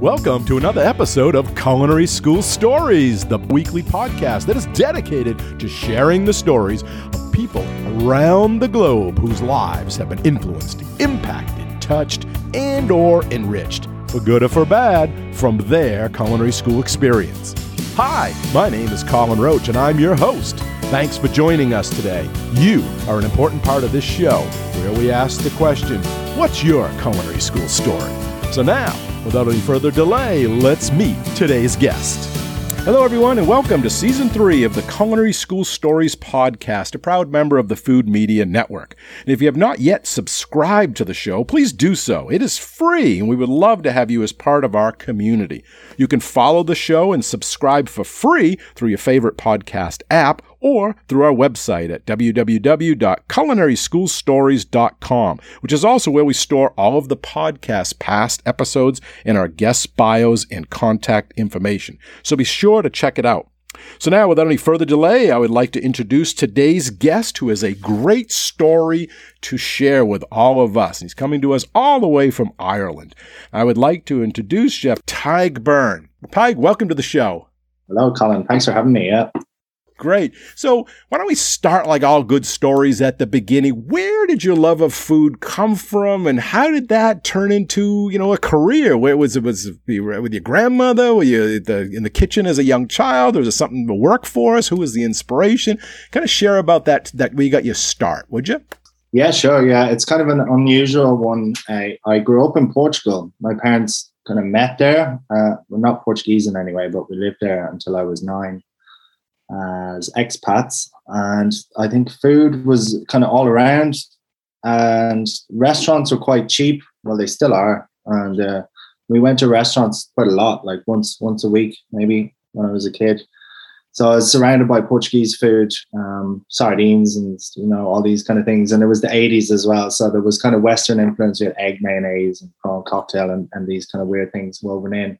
Welcome to another episode of Culinary School Stories, the weekly podcast that is dedicated to sharing the stories of people around the globe whose lives have been influenced, impacted, touched, and or enriched, for good or for bad, from their culinary school experience. Hi, my name is Colin Roach, and I'm your host. Thanks for joining us today. You are an important part of this show, where we ask the question, what's your culinary school story? So now, without any further delay, let's meet today's guest. Hello, everyone, and welcome to Season 3 of the Culinary School Stories podcast, a proud member of the Food Media Network. And if you have not yet subscribed to the show, please do so. It is free, and we would love to have you as part of our community. You can follow the show and subscribe for free through your favorite podcast app or through our website at www.culinaryschoolstories.com, which is also where we store all of the podcast's past episodes and our guest bios and contact information. So be sure to check it out. So now, without any further delay, I would like to introduce today's guest, who has a great story to share with all of us. He's coming to us all the way from Ireland. I would like to introduce Jeff Tyg Byrne. Tyg, welcome to the show. Hello, Colin. Thanks for having me. Yeah. Great. So why don't we start, like all good stories, at the beginning? Where did your love of food come from, and how did that turn into, you know, a career? Where was it with your grandmother? Were you in the kitchen as a young child? Or was it something to work for us? Who was the inspiration? Kind of share about that where you got your start, would you? Yeah, sure. Yeah, it's kind of an unusual one. I grew up in Portugal. My parents kind of met there. We're not Portuguese in any way, but we lived there until I was 9. As expats, and I think food was kind of all around, and restaurants were quite cheap. Well, they still are, and we went to restaurants quite a lot, like once a week maybe when I was a kid. So I was surrounded by Portuguese food, sardines and, you know, all these kind of things. And it was the 80s as well, so there was kind of Western influence. We had egg mayonnaise and prawn cocktail and these kind of weird things woven in.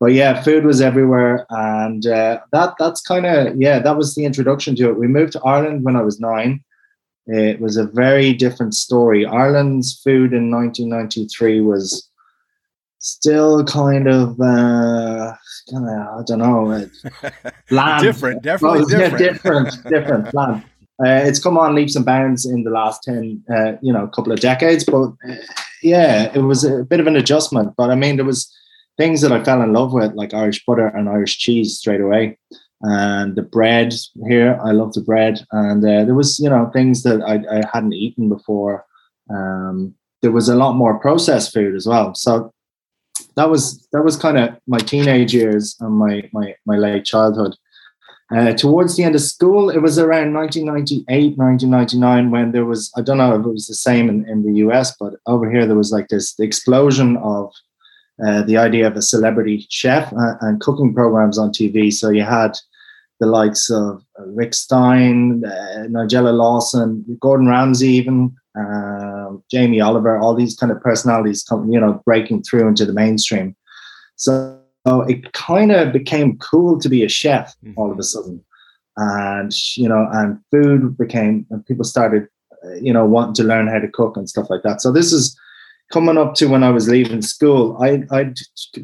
But yeah, food was everywhere, and that was the introduction to it. We moved to Ireland when I was 9. It was a very different story. Ireland's food in 1993 was still kind of I don't know, bland. different, bland. It's come on leaps and bounds in the last 10, couple of decades. But yeah, it was a bit of an adjustment. But I mean, there was things that I fell in love with, like Irish butter and Irish cheese straight away. And the bread here, I love the bread. And there was, you know, things that I hadn't eaten before. There was a lot more processed food as well. So that was kind of my teenage years and my late childhood. Towards the end of school, it was around 1998, 1999, when there was, I don't know if it was the same in the US, but over here there was like this explosion of the idea of a celebrity chef and cooking programs on TV. So you had the likes of Rick Stein, Nigella Lawson, Gordon Ramsay, even Jamie Oliver, all these kind of personalities breaking through into the mainstream. So it kind of became cool to be a chef all of a sudden. And, you know, and food became, and people started, you know, wanting to learn how to cook and stuff like that. So this is coming up to when I was leaving school. I'd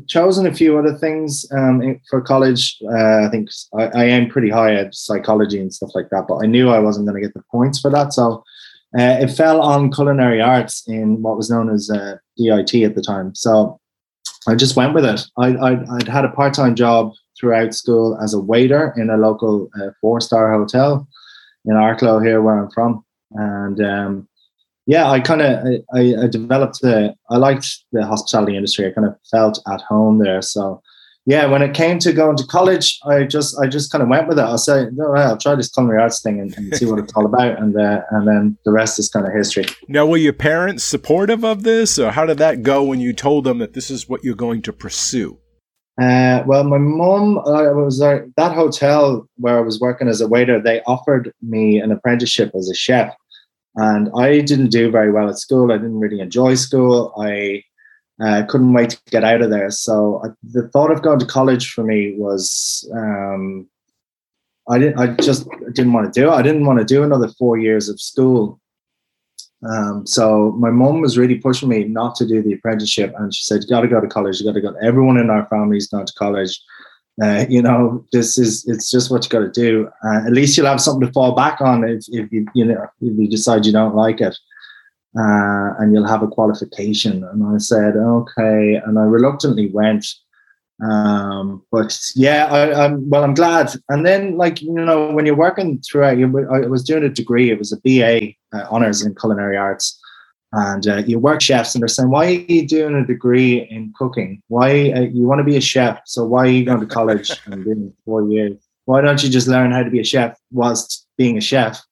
chosen a few other things for college. I think I aimed pretty high at psychology and stuff like that, but I knew I wasn't going to get the points for that. So it fell on culinary arts in what was known as DIT at the time. So I just went with it. I'd had a part-time job throughout school as a waiter in a local 4-star hotel in Arklow here, where I'm from. And yeah, I liked the hospitality industry. I kind of felt at home there. So yeah, when it came to going to college, I just kind of went with it. I said, all right, I'll try this culinary arts thing and see what it's all about. And then the rest is kind of history. Now, were your parents supportive of this, or how did that go when you told them that this is what you're going to pursue? Well, my mom was like, that hotel where I was working as a waiter, they offered me an apprenticeship as a chef. And I didn't do very well at school. I didn't really enjoy school. I couldn't wait to get out of there. So the thought of going to college for me was, I just didn't want to do it. I didn't want to do another 4 years of school. So my mum was really pushing me not to do the apprenticeship, and she said, "You got to go to college. You got to go." Everyone in our family's gone to college. You know, it's just what you got to do. At least you'll have something to fall back on if you decide you don't like it, and you'll have a qualification. And I said, okay, and I reluctantly went. But yeah, I'm glad. And then, like, you know, when you're working throughout, I was doing a degree. It was a BA honors in culinary arts, and you work chefs, and they're saying, why are you doing a degree in cooking? Why you want to be a chef? So why are you going to college and doing 4 years? Why don't you just learn how to be a chef whilst being a chef?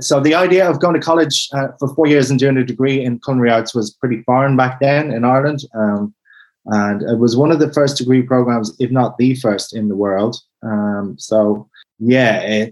So the idea of going to college for 4 years and doing a degree in culinary arts was pretty foreign back then in Ireland. And it was one of the first degree programs, if not the first in the world. So yeah,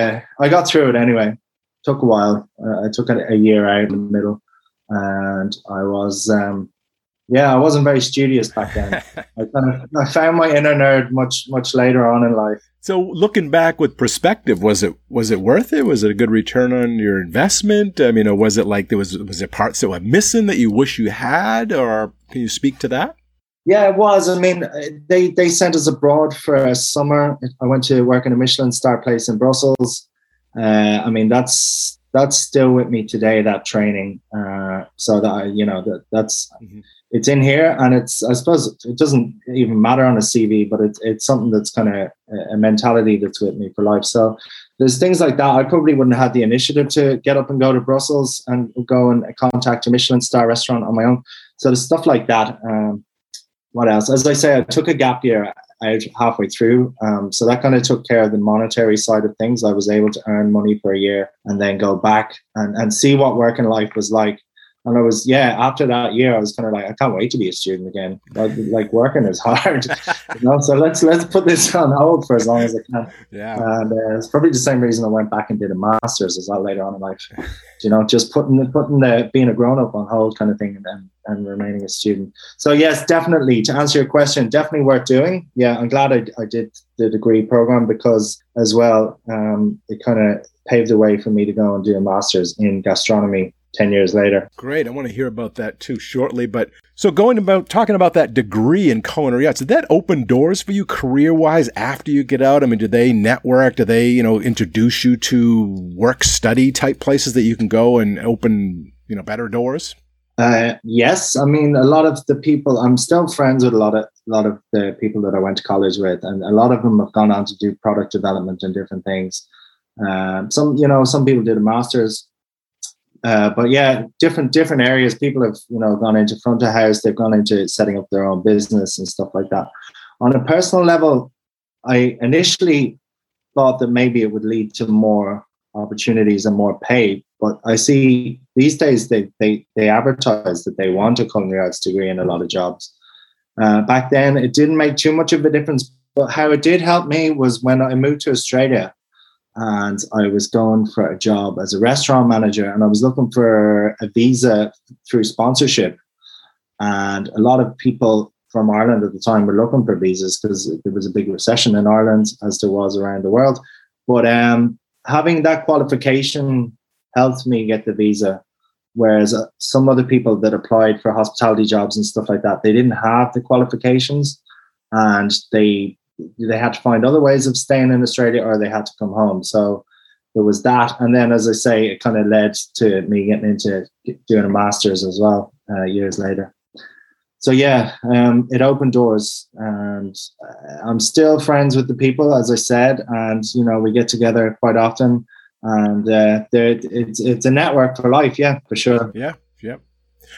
I got through it anyway. Took a while. I took a year out in the middle, and I was, I wasn't very studious back then. I found my inner nerd much later on in life. So looking back with perspective, was it worth it? Was it a good return on your investment? I mean, or was it like was there parts that were missing that you wish you had, or can you speak to that? Yeah, it was. I mean, they sent us abroad for a summer. I went to work in a Michelin star place in Brussels. I mean, that's still with me today, that training. So that, you know, that's mm-hmm. It's in here, and it's, I suppose it doesn't even matter on a CV, but it's something that's kind of a mentality that's with me for life. So there's things like that. I probably wouldn't have had the initiative to get up and go to Brussels and go and contact a Michelin star restaurant on my own. So there's stuff like that. What else? As I say, I took a gap year out halfway through. So that kind of took care of the monetary side of things. I was able to earn money for a year and then go back and see what working life was like. And I was, after that year, I was kind of like, I can't wait to be a student again. Like working is hard, you know? So let's put this on hold for as long as I can. Yeah. And it's probably the same reason I went back and did a master's as well later on in life, you know, just putting being a grown up on hold kind of thing, and remaining a student. So yes, definitely, to answer your question, definitely worth doing. Yeah. I'm glad I did the degree program, because as well, it kind of paved the way for me to go and do a master's in gastronomy 10 years later. Great. I want to hear about that too shortly. But so talking about that degree in culinary arts, did that open doors for you career-wise after you get out? I mean, do they network? Do they, you know, introduce you to work-study type places that you can go and open, you know, better doors? Yes. I mean, a lot of the people, I'm still friends with a lot of the people that I went to college with, and a lot of them have gone on to do product development and different things. Some people did a master's. But yeah, different areas. People have, you know, gone into front of house. They've gone into setting up their own business and stuff like that. On a personal level, I initially thought that maybe it would lead to more opportunities and more pay. But I see these days they advertise that they want a culinary arts degree in a lot of jobs. Back then, it didn't make too much of a difference. But how it did help me was when I moved to Australia. And I was going for a job as a restaurant manager, and I was looking for a visa through sponsorship. And a lot of people from Ireland at the time were looking for visas because there was a big recession in Ireland, as there was around the world. But having that qualification helped me get the visa, whereas some other people that applied for hospitality jobs and stuff like that, they didn't have the qualifications, and they had to find other ways of staying in Australia, or they had to come home. So there was that. And then, as I say, it kind of led to me getting into doing a master's as well years later. So yeah, it opened doors, and I'm still friends with the people, as I said, and, you know, we get together quite often, and it's a network for life. Yeah, for sure. Yeah. Yeah.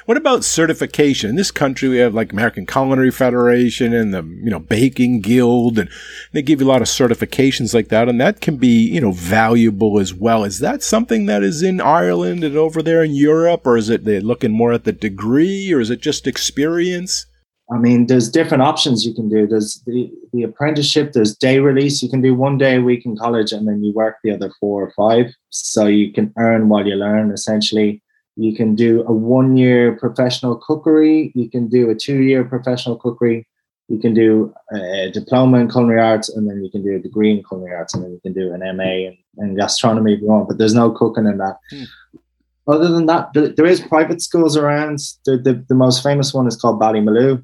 What about certification? In this country, we have like American Culinary Federation and the, you know, Baking Guild, and they give you a lot of certifications like that, and that can be, you know, valuable as well. Is that something that is in Ireland and over there in Europe, or is it they're looking more at the degree, or is it just experience? I mean, there's different options you can do. There's the apprenticeship, there's day release. You can do 1 day a week in college, and then you work the other 4 or 5. So you can earn while you learn, essentially. You can do a 1-year professional cookery. You can do a 2-year professional cookery. You can do a diploma in culinary arts, and then you can do a degree in culinary arts, and then you can do an MA in gastronomy if you want, but there's no cooking in that. Other than that, there is private schools around. The most famous one is called Ballymaloe,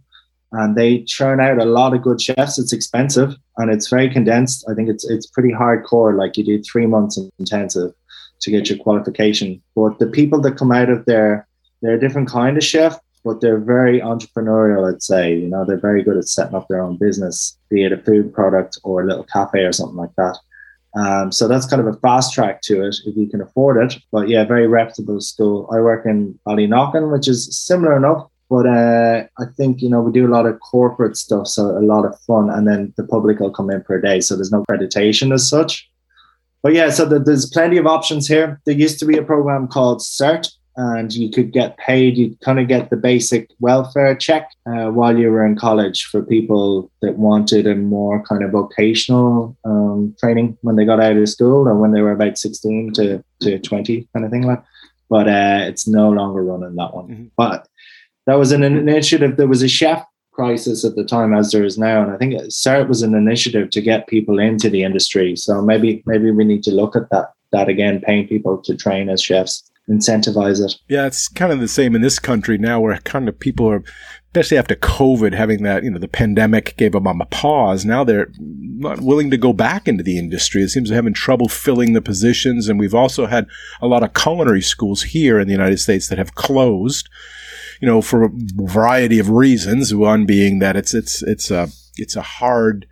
and they churn out a lot of good chefs. It's expensive and it's very condensed. I think it's pretty hardcore. Like, you do 3 months of intensive to get your qualification. But the people that come out of there, they're a different kind of chef, but they're very entrepreneurial, I'd say. You know, they're very good at setting up their own business, be it a food product or a little cafe or something like that. So that's kind of a fast track to it if you can afford it. But yeah, very reputable school. I work in Ballynockan, which is similar enough. But I think, you know, we do a lot of corporate stuff, so a lot of fun. And then the public will come in per day, so there's no accreditation as such. But yeah, so there's plenty of options here. There used to be a program called CERT, and you could get paid. You'd kind of get the basic welfare check while you were in college for people that wanted a more kind of vocational training when they got out of school, or when they were about 16 to 20, kind of thing like that. But it's no longer running, that one. Mm-hmm. But that was an initiative. There was a chef crisis at the time, as there is now. And I think CERT was an initiative to get people into the industry. So maybe we need to look at that again, paying people to train as chefs, incentivize it. Yeah, it's kind of the same in this country now, where kind of people are, especially after COVID, having that, you know, the pandemic gave them a pause. Now they're not willing to go back into the industry. It seems they're having trouble filling the positions. And we've also had a lot of culinary schools here in the United States that have closed, you know, for a variety of reasons. One being that it's a hard,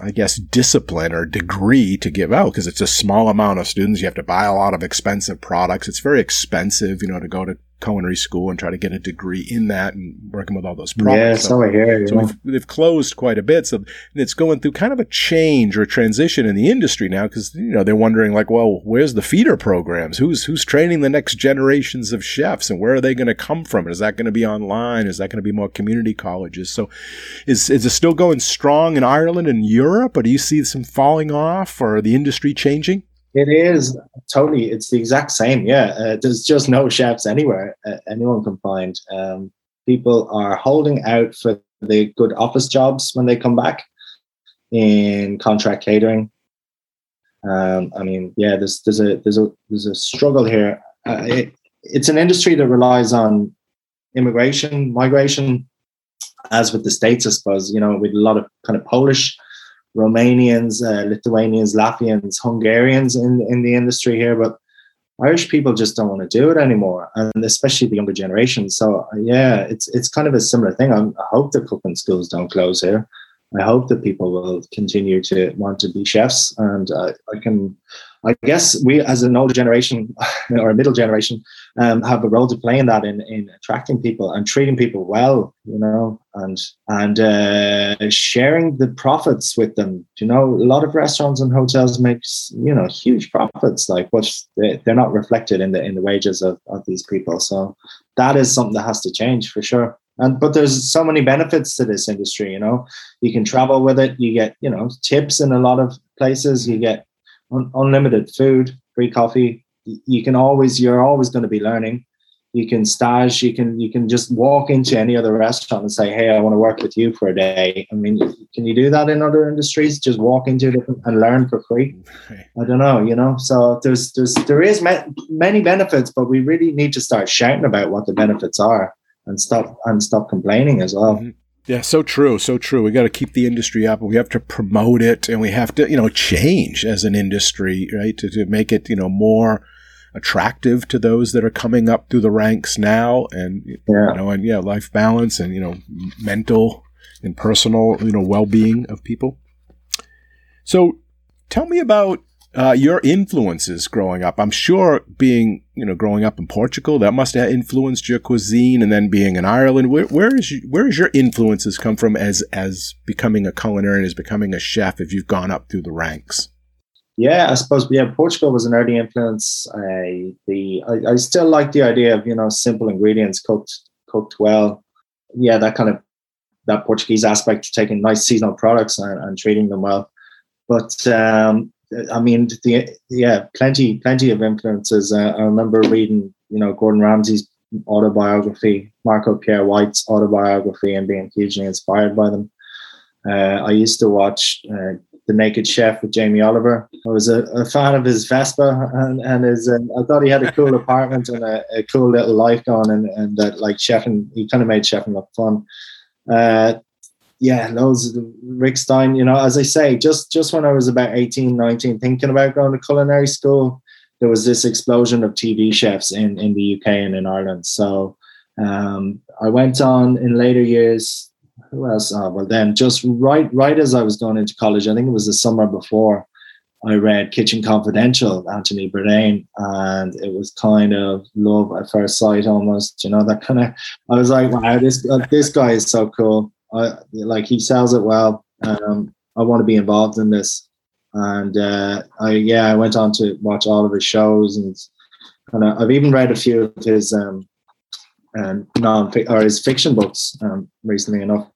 I guess, discipline or degree to give out, because it's a small amount of students. You have to buy a lot of expensive products. It's very expensive, you know, to go to culinary school and try to get a degree in that and working with all those products. Yeah, so I hear you. So they've closed quite a bit. So it's going through kind of a change or transition in the industry now, because, you know, they're wondering, like, well, where's the feeder programs? Who's training the next generations of chefs, and where are they going to come from? Is that going to be online? Is that going to be more community colleges? So is it still going strong in Ireland and Europe, or do you see some falling off, or the industry changing? It is totally. It's the exact same. Yeah, there's just no chefs anywhere. Anyone can find. People are holding out for the good office jobs when they come back in contract catering. I mean, yeah, there's a struggle here. It's an industry that relies on immigration, migration, as with the States, I suppose. You know, with a lot of kind of Polish, Romanians, Lithuanians, Latvians, Hungarians in the industry here, but Irish people just don't want to do it anymore, and especially the younger generation. So yeah, it's kind of a similar thing. I hope the cooking schools don't close here. I hope that people will continue to want to be chefs, and I guess we, as an older generation or a middle generation, have a role to play in that, in attracting people and treating people well, you know, and sharing the profits with them. You know, a lot of restaurants and hotels make, you know, huge profits, like, but they're not reflected in the wages of these people. So that is something that has to change for sure. But there's so many benefits to this industry, you know. You can travel with it. You get, you know, tips in a lot of places. You get unlimited food, free coffee. You can always, you're always going to be learning. You can stage. You can just walk into any other restaurant and say, hey, I want to work with you for a day. I mean, can you do that in other industries? Just walk into it and learn for free? I don't know, you know. So there is many benefits, but we really need to start shouting about what the benefits are. And stop complaining as well. Mm-hmm. Yeah, so true. We got to keep the industry up. We have to promote it, and we have to, you know, change as an industry, right? To make it, you know, more attractive to those that are coming up through the ranks now, and yeah. You know, and yeah, life balance, and, you know, mental and personal, you know, well-being of people. So, tell me about your influences growing up. I'm sure being, you know, growing up in Portugal, that must have influenced your cuisine, and then being in Ireland. Where is your influences come from as becoming a culinarian, as becoming a chef, if you've gone up through the ranks? Yeah, I suppose, yeah, Portugal was an early influence. I still like the idea of, you know, simple ingredients cooked well. Yeah, that kind of, that Portuguese aspect of taking nice seasonal products and treating them well. But, I mean, plenty of influences. I remember reading, you know, Gordon Ramsay's autobiography, Marco Pierre White's autobiography, and being hugely inspired by them. I used to watch The Naked Chef with Jamie Oliver. I was a fan of his Vespa and his. I thought he had a cool apartment and a cool little life going, and that like chefing, he kind of made chefing look fun. Yeah, loads of Rick Stein, you know, as I say, just when I was about 18, 19, thinking about going to culinary school, there was this explosion of TV chefs in the UK and in Ireland. So I went on in later years. Who else? Oh, well, then just right as I was going into college, I think it was the summer before, I read Kitchen Confidential, Anthony Bourdain, and it was kind of love at first sight almost, you know, that kind of, I was like, wow, this guy is so cool. Like he sells it well. I want to be involved in this, and I went on to watch all of his shows, and I've even read a few of his his fiction books recently enough.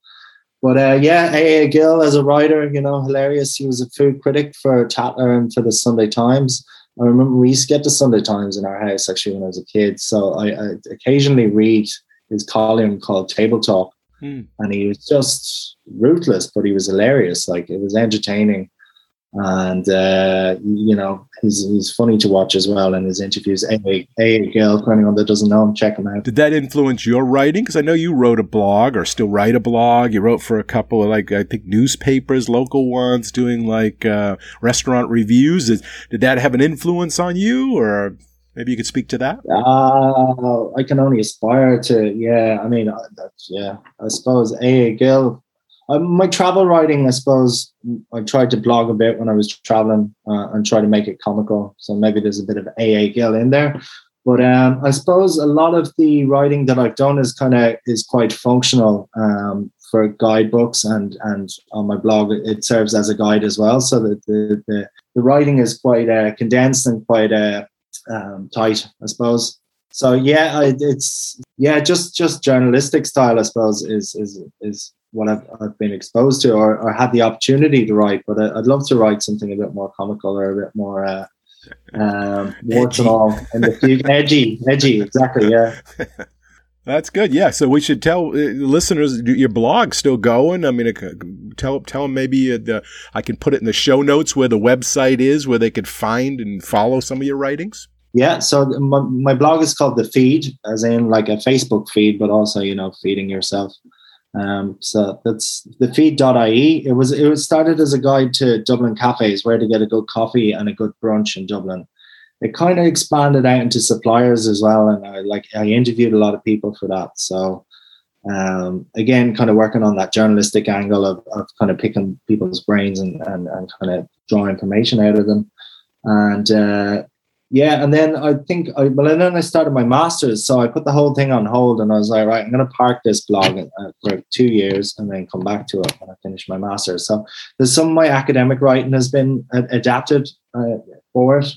But A.A. Gill as a writer, you know, hilarious. He was a food critic for Tatler and for the Sunday Times. I remember we used to get the Sunday Times in our house actually when I was a kid. So I occasionally read his column called Table Talk. And he was just ruthless, but he was hilarious. Like, it was entertaining. And, you know, he's funny to watch as well in his interviews. A.A. Gill, for anyone that doesn't know him, check him out. Did that influence your writing? Because I know you wrote a blog or still write a blog. You wrote for a couple of, like, I think newspapers, local ones, doing, like, restaurant reviews. Did that have an influence on you, or...? Maybe you could speak to that. I can only aspire to. Yeah, I mean, I suppose A.A. Gill. My travel writing, I suppose, I tried to blog a bit when I was traveling and try to make it comical. So maybe there's a bit of A.A. Gill in there. But I suppose a lot of the writing that I've done is quite functional for guidebooks, and on my blog it serves as a guide as well. So that the writing is quite condensed and quite. Tight, I suppose. So yeah, just journalistic style, I suppose, is what I've been exposed to or had the opportunity to write. But I'd love to write something a bit more comical or a bit more warts and all, and a few edgy, exactly, yeah. That's good. Yeah. So we should tell listeners, your blog's still going. I mean, tell them maybe I can put it in the show notes where the website is, where they could find and follow some of your writings. Yeah. So my blog is called The Feed, as in like a Facebook feed, but also, you know, feeding yourself. So that's thefeed.ie. It was started as a guide to Dublin cafes, where to get a good coffee and a good brunch in Dublin. It kind of expanded out into suppliers as well, and I interviewed a lot of people for that. So again, kind of working on that journalistic angle of kind of picking people's brains and kind of drawing information out of them. And and then I started my master's, so I put the whole thing on hold, and I was like, right, I'm going to park this blog for 2 years and then come back to it when I finish my master's. So there's some of my academic writing has been adapted for it.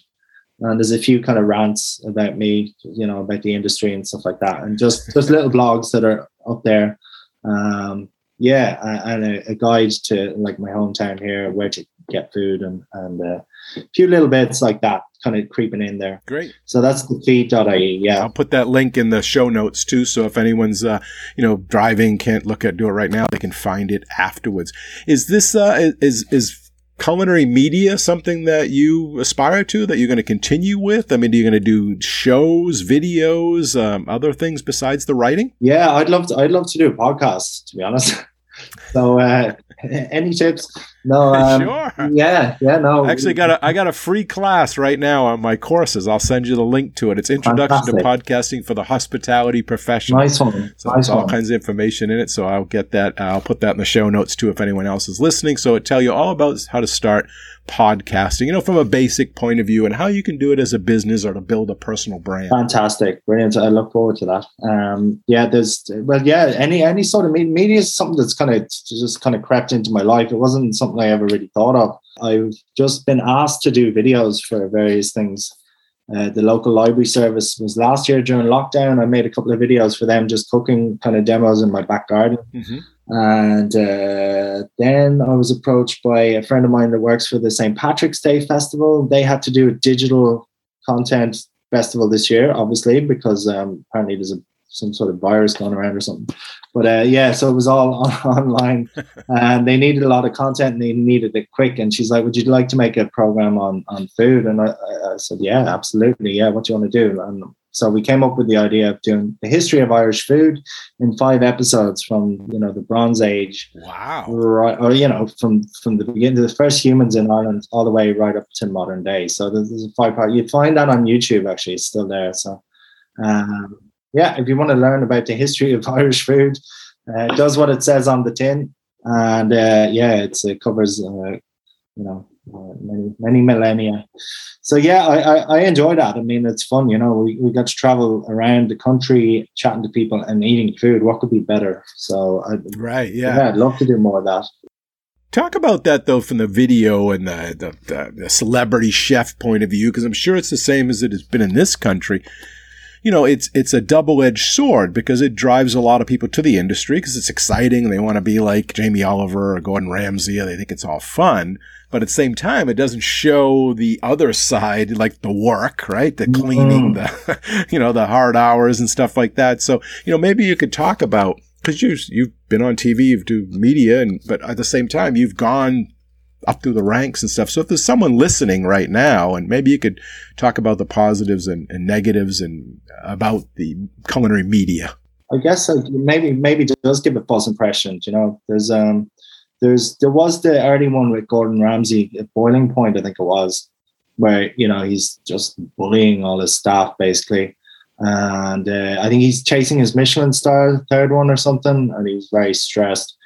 And there's a few kind of rants about me, you know, about the industry and stuff like that. And just little blogs that are up there. And a guide to like my hometown here, where to get food and a few little bits like that kind of creeping in there. Great. So that's thefeed.ie. Yeah. I'll put that link in the show notes too. So if anyone's, driving, can't do it right now, they can find it afterwards. Is this, is culinary media something that you aspire to, that you're going to continue with? I mean, are you going to do shows, videos, other things besides the writing? Yeah, I'd love to do a podcast, to be honest. So any tips? No, sure. Yeah, no. Actually, I got a free class right now on my courses. I'll send you the link to it. It's Introduction to Podcasting for the Hospitality Professional. Nice one. So there's all kinds of information in it. So I'll get that. I'll put that in the show notes too, if anyone else is listening. So it tell you all about how to start podcasting, you know, from a basic point of view, and how you can do it as a business or to build a personal brand. Fantastic. Brilliant. I look forward to that. Any sort of media is something that's kind of crept into my life. It wasn't something I ever really thought of. I've just been asked to do videos for various things. The local library service was last year during lockdown. I made a couple of videos for them, just cooking kind of demos in my back garden. Mm-hmm. And then I was approached by a friend of mine that works for the St. Patrick's Day Festival. They had to do a digital content festival this year, obviously, because apparently there's a some sort of virus going around or something. But yeah, so it was all online, and they needed a lot of content and they needed it quick. And she's like, would you like to make a program on food? And I said, yeah, absolutely. Yeah. What do you want to do? And so we came up with the idea of doing the history of Irish food in 5 episodes from, you know, the Bronze Age. Wow. Right, or, you know, from the beginning, the first humans in Ireland all the way right up to modern day. So there's a 5-part. You'd find that on YouTube, actually. It's still there. So, yeah, if you want to learn about the history of Irish food, it does what it says on the tin. And, yeah, it covers, you know, many millennia. So yeah, I enjoy that. I mean, it's fun, you know, we got to travel around the country chatting to people and eating food. What could be better? So right, yeah, I'd love to do more of that. Talk about that though, from the video and the celebrity chef point of view, because I'm sure it's the same as it has been in this country. You know, it's a double-edged sword because it drives a lot of people to the industry because it's exciting. They want to be like Jamie Oliver or Gordon Ramsay. They think it's all fun. But at the same time, it doesn't show the other side, like the work, right? The cleaning, the, you know, the hard hours and stuff like that. So, you know, maybe you could talk about, because you've been on TV, you've done media, and but at the same time, you've gone up through the ranks and stuff. So if there's someone listening right now, and maybe you could talk about the positives and negatives and about the culinary media. I guess maybe it does give a false impression. You know, there was the early one with Gordon Ramsay at Boiling Point, I think it was, where, you know, he's just bullying all his staff basically. And I think he's chasing his Michelin star, third one or something. And he was very stressed.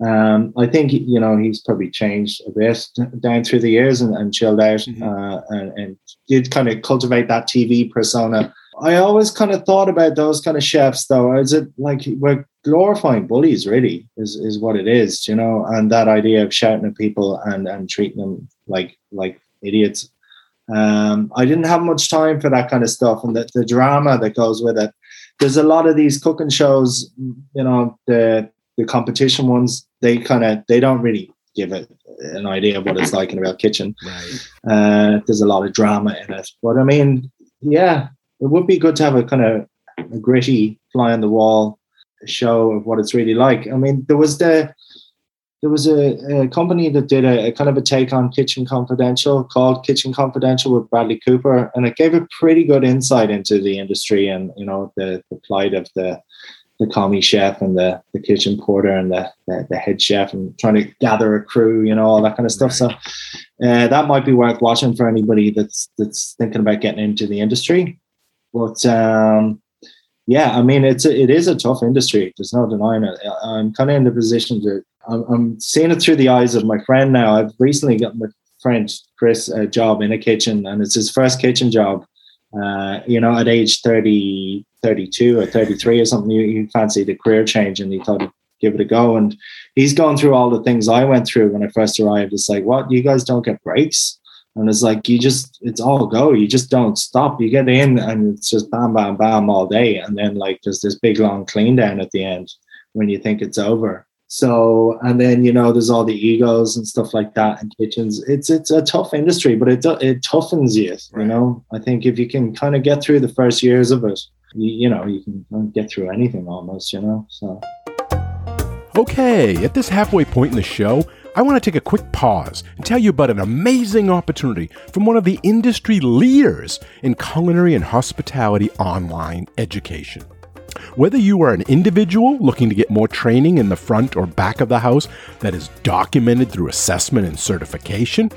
I think, you know, he's probably changed a bit down through the years and chilled out and did kind of cultivate that TV persona. I always kind of thought about those kind of chefs, though. Is it like we're glorifying bullies, really, is what it is, you know, and that idea of shouting at people and treating them like idiots. I didn't have much time for that kind of stuff and the drama that goes with it. There's a lot of these cooking shows, you know, the competition ones, they don't really give it an idea of what it's like in a real kitchen. Right. There's a lot of drama in it. But I mean, yeah, it would be good to have a kind of a gritty fly on the wall show of what it's really like. I mean, there was a company that did a kind of a take on Kitchen Confidential called Kitchen Confidential with Bradley Cooper. And it gave a pretty good insight into the industry and, you know, the plight of the commie chef and the kitchen porter and the head chef and trying to gather a crew, you know, all that kind of stuff. So that might be worth watching for anybody that's thinking about getting into the industry. But yeah, I mean, it is a tough industry. There's no denying it. I'm kind of in the position that I'm seeing it through the eyes of my friend now. I've recently got my friend Chris a job in a kitchen, and it's his first kitchen job. You know, at age 30, 32 or 33 or something, he fancied a career change and he thought he'd give it a go. And he's gone through all the things I went through when I first arrived. It's like, what? You guys don't get breaks? And it's like, it's all go. You just don't stop. You get in and it's just bam, bam, bam all day. And then like there's this big, long clean down at the end when you think it's over. So, and then, you know, there's all the egos and stuff like that in kitchens. It's a tough industry, but it toughens you, right. You know, I think if you can kind of get through the first years of it, you know, you can get through anything almost, you know, so. Okay, at this halfway point in the show, I want to take a quick pause and tell you about an amazing opportunity from one of the industry leaders in culinary and hospitality online education. Whether you are an individual looking to get more training in the front or back of the house that is documented through assessment and certification,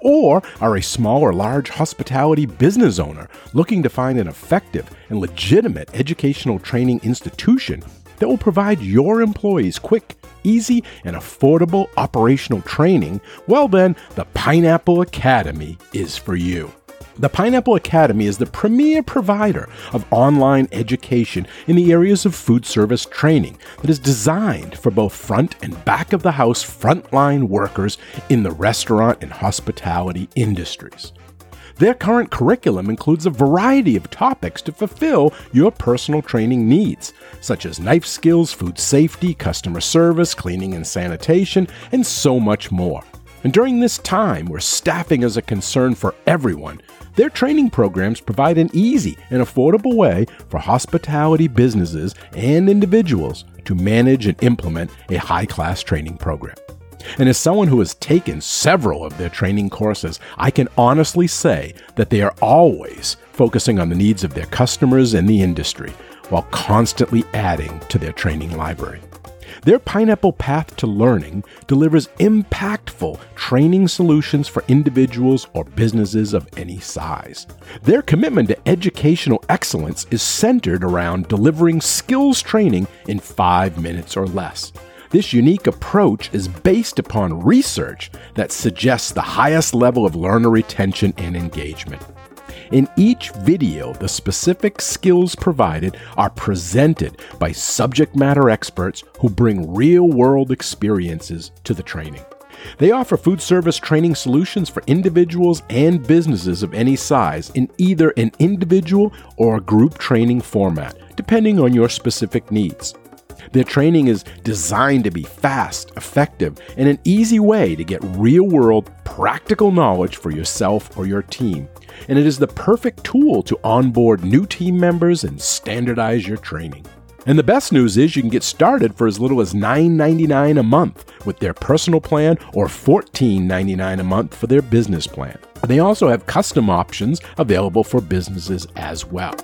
or are a small or large hospitality business owner looking to find an effective and legitimate educational training institution that will provide your employees quick, easy, and affordable operational training, well then, the Pineapple Academy is for you. The Pineapple Academy is the premier provider of online education in the areas of food service training that is designed for both front and back of the house frontline workers in the restaurant and hospitality industries. Their current curriculum includes a variety of topics to fulfill your personal training needs, such as knife skills, food safety, customer service, cleaning and sanitation, and so much more. And during this time where staffing is a concern for everyone, Their training programs provide an easy and affordable way for hospitality businesses and individuals to manage and implement a high-class training program. And as someone who has taken several of their training courses, I can honestly say that they are always focusing on the needs of their customers and the industry, while constantly adding to their training library. Their Pineapple Path to Learning delivers impactful training solutions for individuals or businesses of any size. Their commitment to educational excellence is centered around delivering skills training in 5 minutes or less. This unique approach is based upon research that suggests the highest level of learner retention and engagement. In each video, the specific skills provided are presented by subject matter experts who bring real-world experiences to the training. They offer food service training solutions for individuals and businesses of any size in either an individual or a group training format, depending on your specific needs. Their training is designed to be fast, effective, and an easy way to get real-world, practical knowledge for yourself or your team. And it is the perfect tool to onboard new team members and standardize your training. And the best news is you can get started for as little as $9.99 a month with their personal plan or $14.99 a month for their business plan. And they also have custom options available for businesses as well.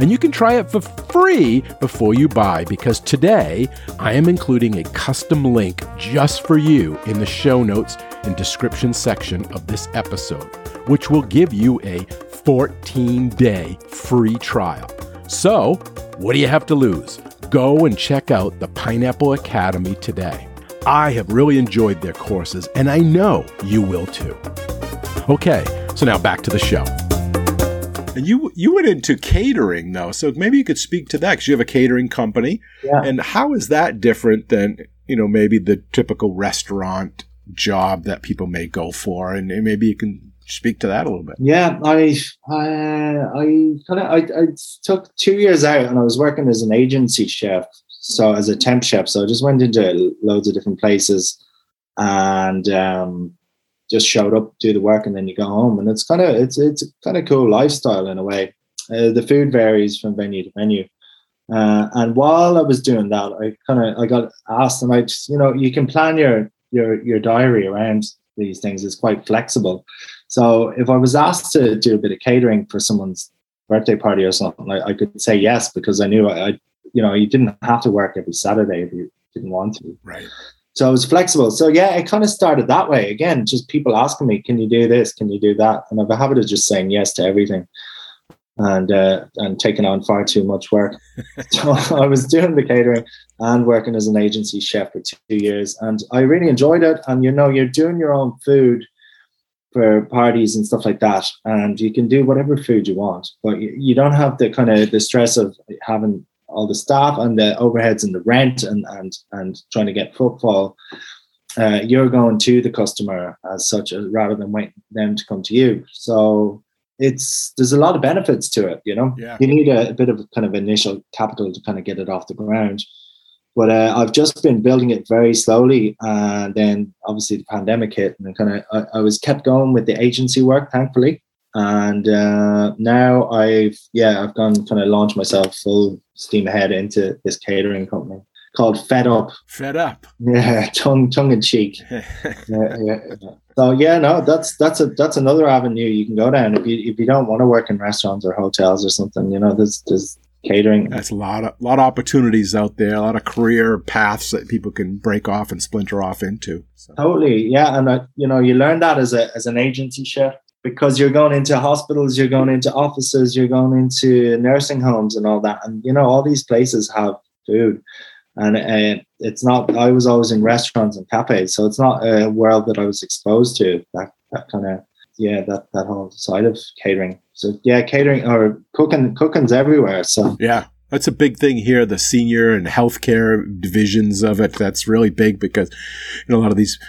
And you can try it for free before you buy, because today I am including a custom link just for you in the show notes and description section of this episode, which will give you a 14-day free trial. So what do you have to lose? Go and check out the Pineapple Academy today. I have really enjoyed their courses, and I know you will too. Okay, so now back to the show. And you went into catering, though, so maybe you could speak to that, because you have a catering company. Yeah. And how is that different than, maybe the typical restaurant job that people may go for? And maybe you can speak to that a little bit. Yeah, I took 2 years out, and I was working as an agency chef, so as a temp chef. So I just went into loads of different places and just showed up, do the work, and then you go home. And it's a kind of cool lifestyle in a way. The food varies from venue to venue. And while I was doing that, I got asked, and you can plan your diary around these things. It's quite flexible. So if I was asked to do a bit of catering for someone's birthday party or something, I could say yes, because I knew you didn't have to work every Saturday if you didn't want to. Right. So I was flexible. So yeah, it kind of started that way. Again, just people asking me, can you do this? Can you do that? And I have a habit of just saying yes to everything and taking on far too much work. So I was doing the catering and working as an agency chef for 2 years, and I really enjoyed it. And, you're doing your own food for parties and stuff like that. And you can do whatever food you want, but you don't have the kind of the stress of having all the staff and the overheads and the rent and trying to get footfall. You're going to the customer as such, rather than waiting for them to come to you. So there's a lot of benefits to it, Yeah. You need a bit of kind of initial capital to kind of get it off the ground. But I've just been building it very slowly. And then obviously the pandemic hit, and I was kept going with the agency work, thankfully. And now I've gone kind of launched myself full steam ahead into this catering company called Fed Up. Fed Up. Yeah, tongue in cheek. Yeah. So that's another avenue you can go down if you don't want to work in restaurants or hotels or something. There's catering. That's a lot of opportunities out there. A lot of career paths that people can break off and splinter off into. So. Totally, yeah, and you learn that as an agency chef. Because you're going into hospitals, you're going into offices, you're going into nursing homes and all that. And, all these places have food. And I was always in restaurants and cafes. So it's not a world that I was exposed to, that whole side of catering. So, yeah, catering or cooking's everywhere. So, yeah. That's a big thing here, the senior and healthcare divisions of it. That's really big because, a lot of these –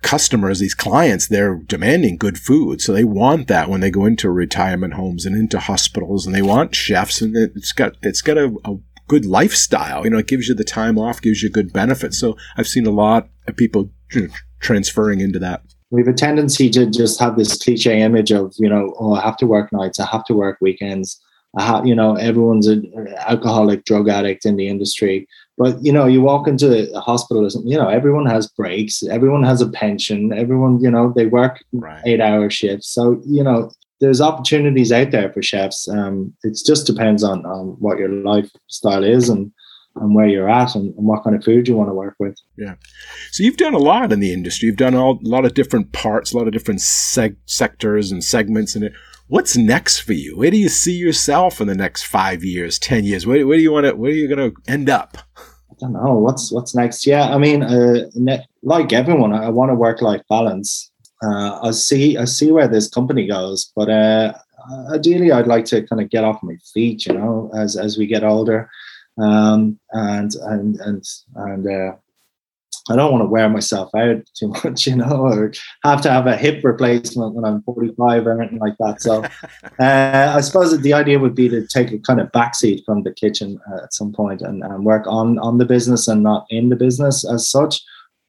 customers, these clients, they're demanding good food. So they want that when they go into retirement homes and into hospitals, and they want chefs, and it's got a good lifestyle. It gives you the time off, gives you good benefits. So I've seen a lot of people transferring into that. We have a tendency to just have this cliche image of, you know, oh, I have to work nights, I have to work weekends. I have, you know, everyone's an alcoholic, drug addict in the industry. But, you know, you walk into a hospital, you know, everyone has breaks, everyone has a pension, everyone, you know, they work 8-hour shifts. So, you know, there's opportunities out there for chefs. It just depends on what your lifestyle is and where you're at and what kind of food you want to work with. Yeah. So you've done a lot in the industry. You've done a lot of different parts, a lot of different sectors and segments in it. What's next for you? Where do you see yourself in the next 5 years, 10 years? Where do you want to? Where are you going to end up? I don't know. What's next? Yeah, I mean, like everyone, I want a work-life balance. I see where this company goes, but ideally, I'd like to kind of get off my feet, you know, as we get older, and I don't want to wear myself out too much, you know, or have to have a hip replacement when I'm 45 or anything like that. So I suppose that the idea would be to take a kind of backseat from the kitchen at some point and work on the business and not in the business as such.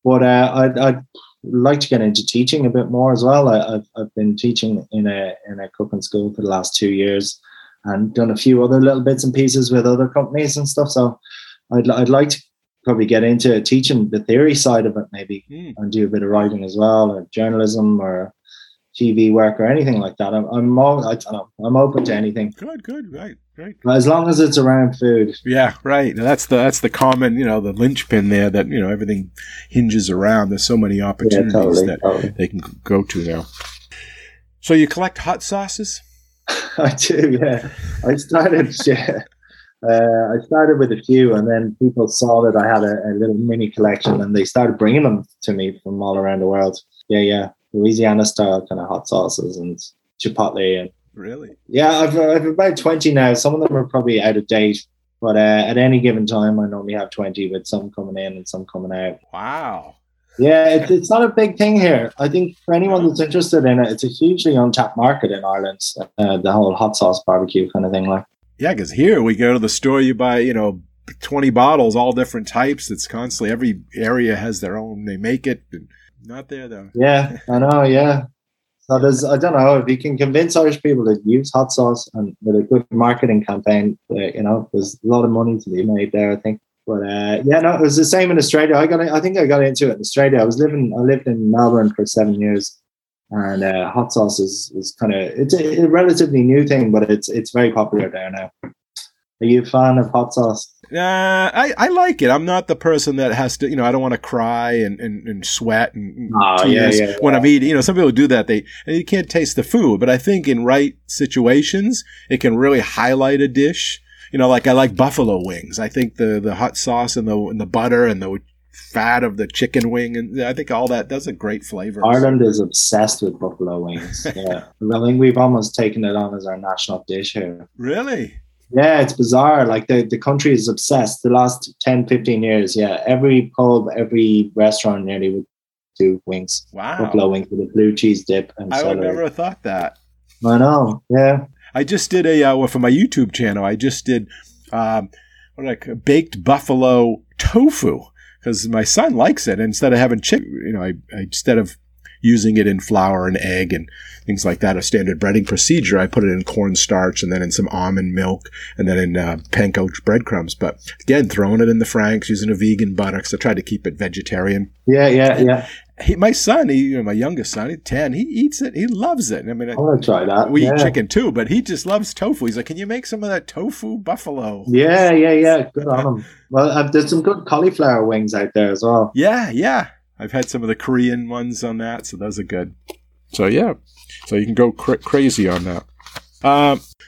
But I'd like to get into teaching a bit more as well. I've been teaching in a cooking school for the last 2 years and done a few other little bits and pieces with other companies and stuff. So I'd like to probably get into teaching the theory side of it maybe and do a bit of writing as well, or journalism or TV work or anything like that. I'm open to anything. Good, right. As long as it's around food. Yeah, right. Now that's the common, you know, the linchpin there that, you know, everything hinges around. There's so many opportunities that they can go to now. So you collect hot sauces? I do, yeah. I started with a few, and then people saw that I had a little mini collection, and they started bringing them to me from all around the world. Yeah, Louisiana style kind of hot sauces and chipotle. And really? Yeah, I've about 20 now. Some of them are probably out of date, but at any given time, I normally have 20, with some coming in and some coming out. Wow. Yeah, it's not a big thing here. I think for anyone that's interested in it, it's a hugely untapped market in Ireland. The whole hot sauce barbecue kind of thing, like. Yeah, because here we go to the store, you buy, you know, 20 bottles, all different types. It's constantly, every area has their own. They make it. Not there, though. Yeah, I know, yeah. So I don't know, if you can convince Irish people to use hot sauce and with a good marketing campaign, you know, there's a lot of money to be made there, I think. But, it was the same in Australia. I think I got into it in Australia. I lived in Melbourne for 7 years. And hot sauce is kind of, it's a relatively new thing, but it's very popular there now. Are you a fan of hot sauce? I like it. I'm not the person that has to, you know, I don't want to cry and sweat and when I'm eating. You know, some people do that. You can't taste the food, but I think in right situations, it can really highlight a dish. You know, like I like buffalo wings. I think the hot sauce and the butter and the fat of the chicken wing, and I think all that does a great flavor. Ireland is obsessed with buffalo wings. Yeah, I think we've almost taken it on as our national dish here. Really? Yeah, it's bizarre. Like the country is obsessed. The last 10-15 years, yeah, every pub, every restaurant nearly would do wings. Wow, buffalo wings with a blue cheese dip. And I would never have thought that. I know. Yeah, I just did for my YouTube channel. I just did baked buffalo tofu. Because my son likes it. Instead of having chicken, you know, I instead of using it in flour and egg and things like that, a standard breading procedure, I put it in cornstarch and then in some almond milk and then in panko breadcrumbs. But again, throwing it in the franks, using a vegan butter, because I tried to keep it vegetarian. Yeah. My youngest son, he's 10, he eats it. He loves it. I mean, I want to try that. We eat chicken too, but he just loves tofu. He's like, can you make some of that tofu buffalo? Yeah. Good on him. Well, there's some good cauliflower wings out there as well. Yeah. I've had some of the Korean ones on that, so those are good. So, yeah. So you can go crazy on that.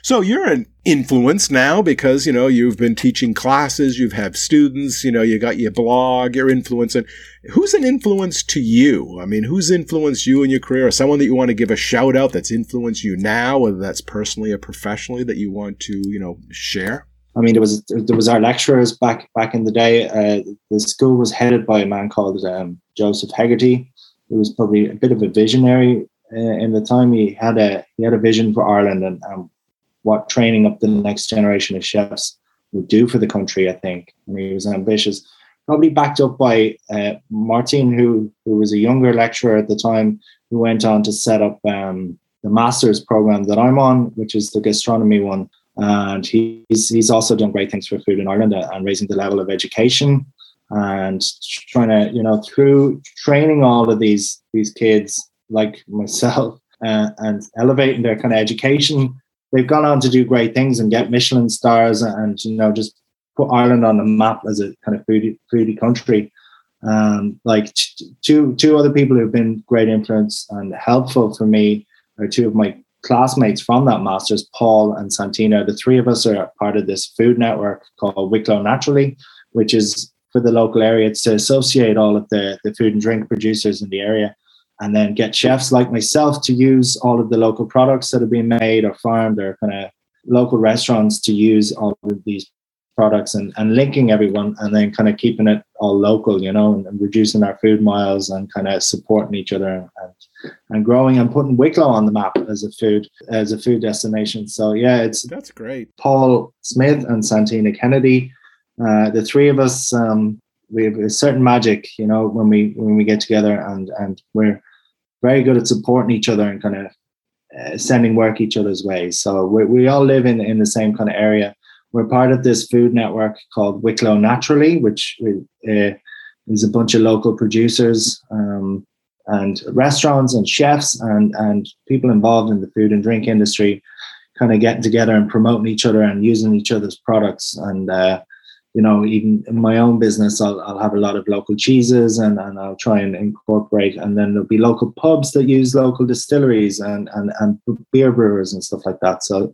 So you're an influence now because, you know, you've been teaching classes, you have students, you know, you got your blog, you're influencing. Who's an influence to you? I mean, who's influenced you in your career, or someone that you want to give a shout out that's influenced you now, whether that's personally or professionally, that you want to, you know, share? I mean, there was our lecturers back in the day. The school was headed by a man called Joseph Hegarty, who was probably a bit of a visionary. In the time, he had a vision for Ireland and what training up the next generation of chefs would do for the country, I think. I mean, he was ambitious, probably backed up by Martin, who was a younger lecturer at the time, who went on to set up the master's program that I'm on, which is the gastronomy one. And he's also done great things for food in Ireland and raising the level of education and trying to, you know, through training all of these kids like myself and elevating their kind of education, they've gone on to do great things and get Michelin stars and, you know, just put Ireland on the map as a kind of foodie country. Like two other people who've been great influence and helpful for me are two of my classmates from that master's, Paul and Santina. The three of us are part of this food network called Wicklow Naturally, which is for the local area. It's to associate all of the food and drink producers in the area and then get chefs like myself to use all of the local products that have been made or farmed or kind of local restaurants to use all of these products and linking everyone and then kind of keeping it all local, you know, and reducing our food miles and kind of supporting each other and growing and putting Wicklow on the map as a food destination. So yeah, that's great. Paul Smith and Santina Kennedy, the three of us, we have a certain magic, you know, when we get together and we're very good at supporting each other and kind of sending work each other's way. So we all live in the same kind of area. We're part of this food network called Wicklow Naturally, which is a bunch of local producers and restaurants and chefs and people involved in the food and drink industry kind of getting together and promoting each other and using each other's products. And, you know, even in my own business, I'll have a lot of local cheeses and I'll try and incorporate. And then there'll be local pubs that use local distilleries and beer brewers and stuff like that. So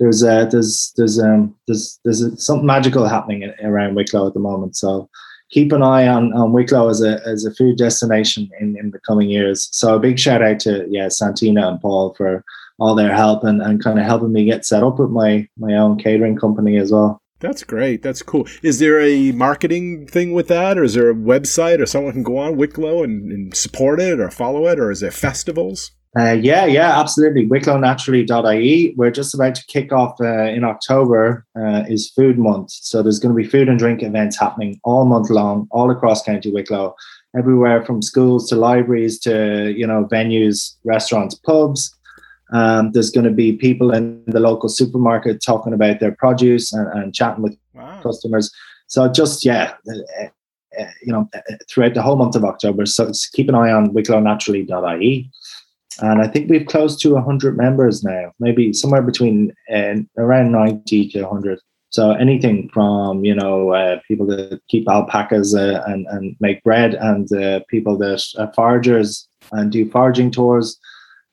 there's something magical happening around Wicklow at the moment. So keep an eye on Wicklow as a food destination in the coming years. So a big shout out to Santina and Paul for all their help and kind of helping me get set up with my own catering company as well. That's great. That's cool. Is there a marketing thing with that, or is there a website, or someone can go on Wicklow and support it or follow it, or is there festivals? Absolutely. WicklowNaturally.ie. We're just about to kick off in October is Food Month. So there's going to be food and drink events happening all month long, all across County Wicklow, everywhere from schools to libraries to, you know, venues, restaurants, pubs. There's going to be people in the local supermarket talking about their produce and chatting with customers. So just, you know, throughout the whole month of October. So keep an eye on WicklowNaturally.ie. And I think we've close to 100 members now, maybe somewhere between around 90 to 100. So anything from, you know, people that keep alpacas and make bread and people that are foragers and do foraging tours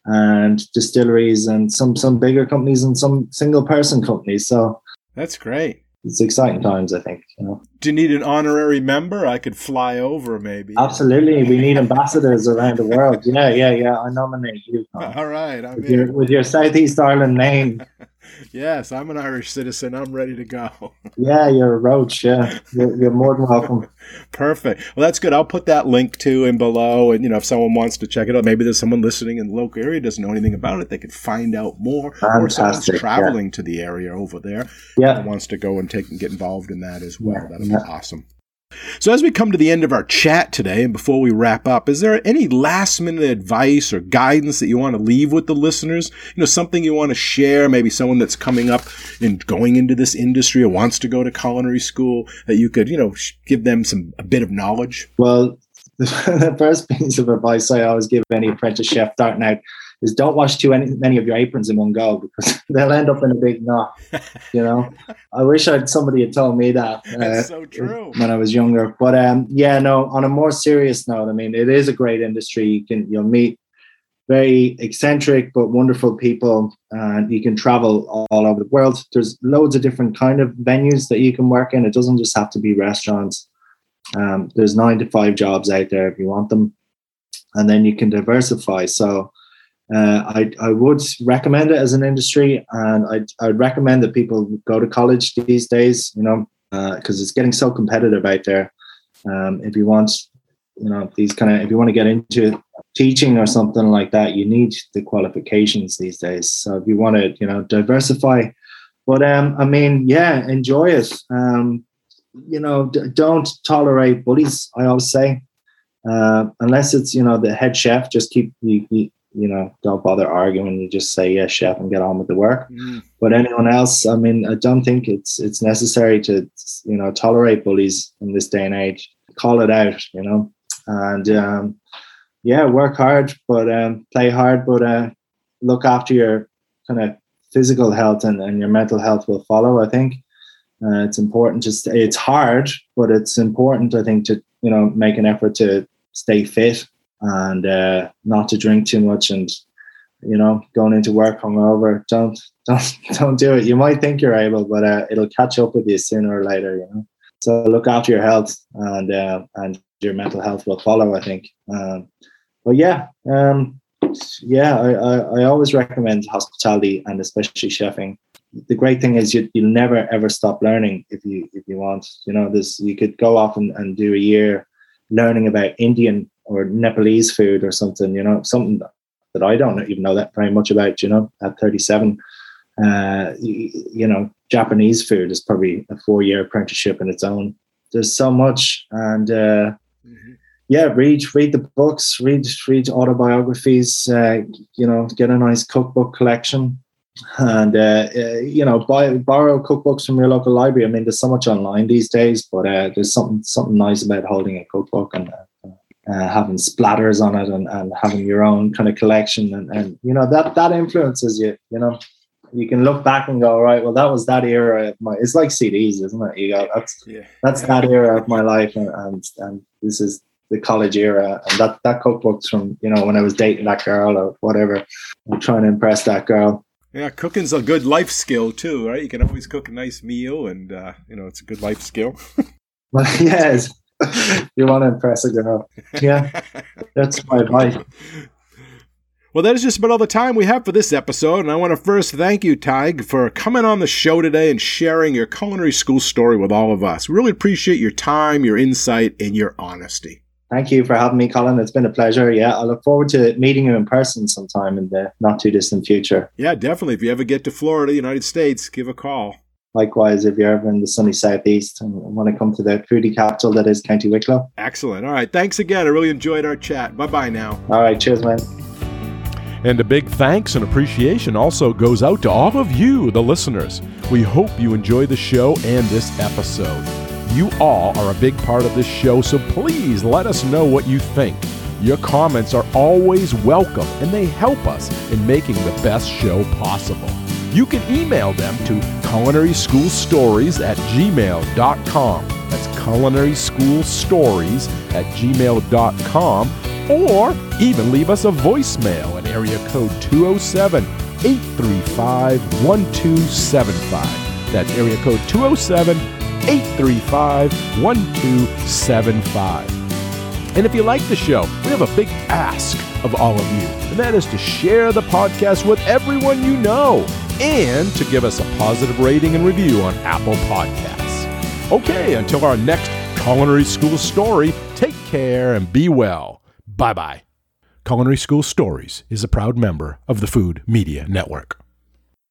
and distilleries and some bigger companies and some single person companies. So that's great. It's exciting times, I think. You know. Do you need an honorary member? I could fly over, maybe. Absolutely. We need ambassadors around the world. Yeah. I nominate you, Tom. All right. With your Southeast Ireland name. Yes, I'm an Irish citizen. I'm ready to go. Yeah, you're a Roach. Yeah, you're more than welcome. Perfect. Well, that's good. I'll put that link to and below. And, you know, if someone wants to check it out, maybe there's someone listening in the local area doesn't know anything about it. They could find out more. Fantastic. Or someone's traveling to the area over there and wants to go and get involved in that as well. That'll be awesome. So as we come to the end of our chat today, and before we wrap up, is there any last-minute advice or guidance that you want to leave with the listeners? You know, something you want to share, maybe someone that's coming up and going into this industry or wants to go to culinary school, that you could, you know, give them a bit of knowledge? Well, the first piece of advice I always give any apprentice chef starting out is don't wash too many of your aprons in one go, because they'll end up in a big knot, you know. I wish somebody had told me that that's so true. When I was younger. But on a more serious note, I mean, it is a great industry. You'll meet very eccentric but wonderful people, and you can travel all over the world. There's loads of different kind of venues that you can work in. It doesn't just have to be restaurants. There's 9-to-5 jobs out there if you want them, and then you can diversify. So I would recommend it as an industry, and I'd recommend that people go to college these days, you know, because it's getting so competitive out there. If you want, you know, if you want to get into teaching or something like that, you need the qualifications these days. So if you want to, you know, diversify, but enjoy it. Don't tolerate bullies, I always say. Unless it's, you know, the head chef, just keep, you know, don't bother arguing. You just say, yes, chef, and get on with the work. Mm. But anyone else, I mean, I don't think it's necessary to, you know, tolerate bullies in this day and age. Call it out, you know, and yeah, work hard, but play hard, but look after your kind of physical health, and your mental health will follow, I think. It's important to stay, it's hard, but it's important, I think, to, you know, make an effort to stay fit and not to drink too much, and, you know, going into work hungover, don't do it. You might think you're able, but it'll catch up with you sooner or later, you know. So look after your health, and your mental health will follow, I think. But yeah, I always recommend hospitality, and especially chefing. The great thing is you'll never ever stop learning if you want. You know, you could go off and do a year learning about Indian or Nepalese food or something. You know, something that I don't even know that very much about. You know, at 37. You know, Japanese food is probably a 4-year apprenticeship in its own. There's so much, and yeah, read the books, read autobiographies, you know, get a nice cookbook collection, and you know, borrow cookbooks from your local library. I mean, there's so much online these days, but there's something nice about holding a cookbook and having splatters on it, and having your own kind of collection, and you know, that influences you, you know. You can look back and go, all right, well, that was that era of my. It's like CDs, isn't it? You go, that's that era of my life, and this is the college era, and that cookbook's from, you know, when I was dating that girl or whatever, I'm trying to impress that girl. Yeah, cooking's a good life skill too, right? You can always cook a nice meal, and you know, it's a good life skill. Well, yes, you want to impress a girl. Yeah, that's my advice. Well, that is just about all the time we have for this episode, and I want to first thank you, Tyg, for coming on the show today and sharing your culinary school story with all of us. We really appreciate your time, your insight, and your honesty. Thank you for having me, Colin. It's been a pleasure. Yeah, I look forward to meeting you in person sometime in the not-too-distant future. Yeah, definitely. If you ever get to Florida, United States, give a call. Likewise, if you're ever in the sunny southeast and want to come to the foodie capital that is County Wicklow. Excellent. All right. Thanks again. I really enjoyed our chat. Bye-bye now. All right. Cheers, man. And a big thanks and appreciation also goes out to all of you, the listeners. We hope you enjoy the show and this episode. You all are a big part of this show, so please let us know what you think. Your comments are always welcome, and they help us in making the best show possible. You can email them to culinaryschoolstories@gmail.com. That's culinaryschoolstories@gmail.com. Or even leave us a voicemail at area code 207-835-1275. That's area code 207-835-1275. And if you like the show, we have a big ask of all of you, and that is to share the podcast with everyone you know and to give us a positive rating and review on Apple Podcasts. Okay, until our next Culinary School Story, take care and be well. Bye-bye. Culinary School Stories is a proud member of the Food Media Network.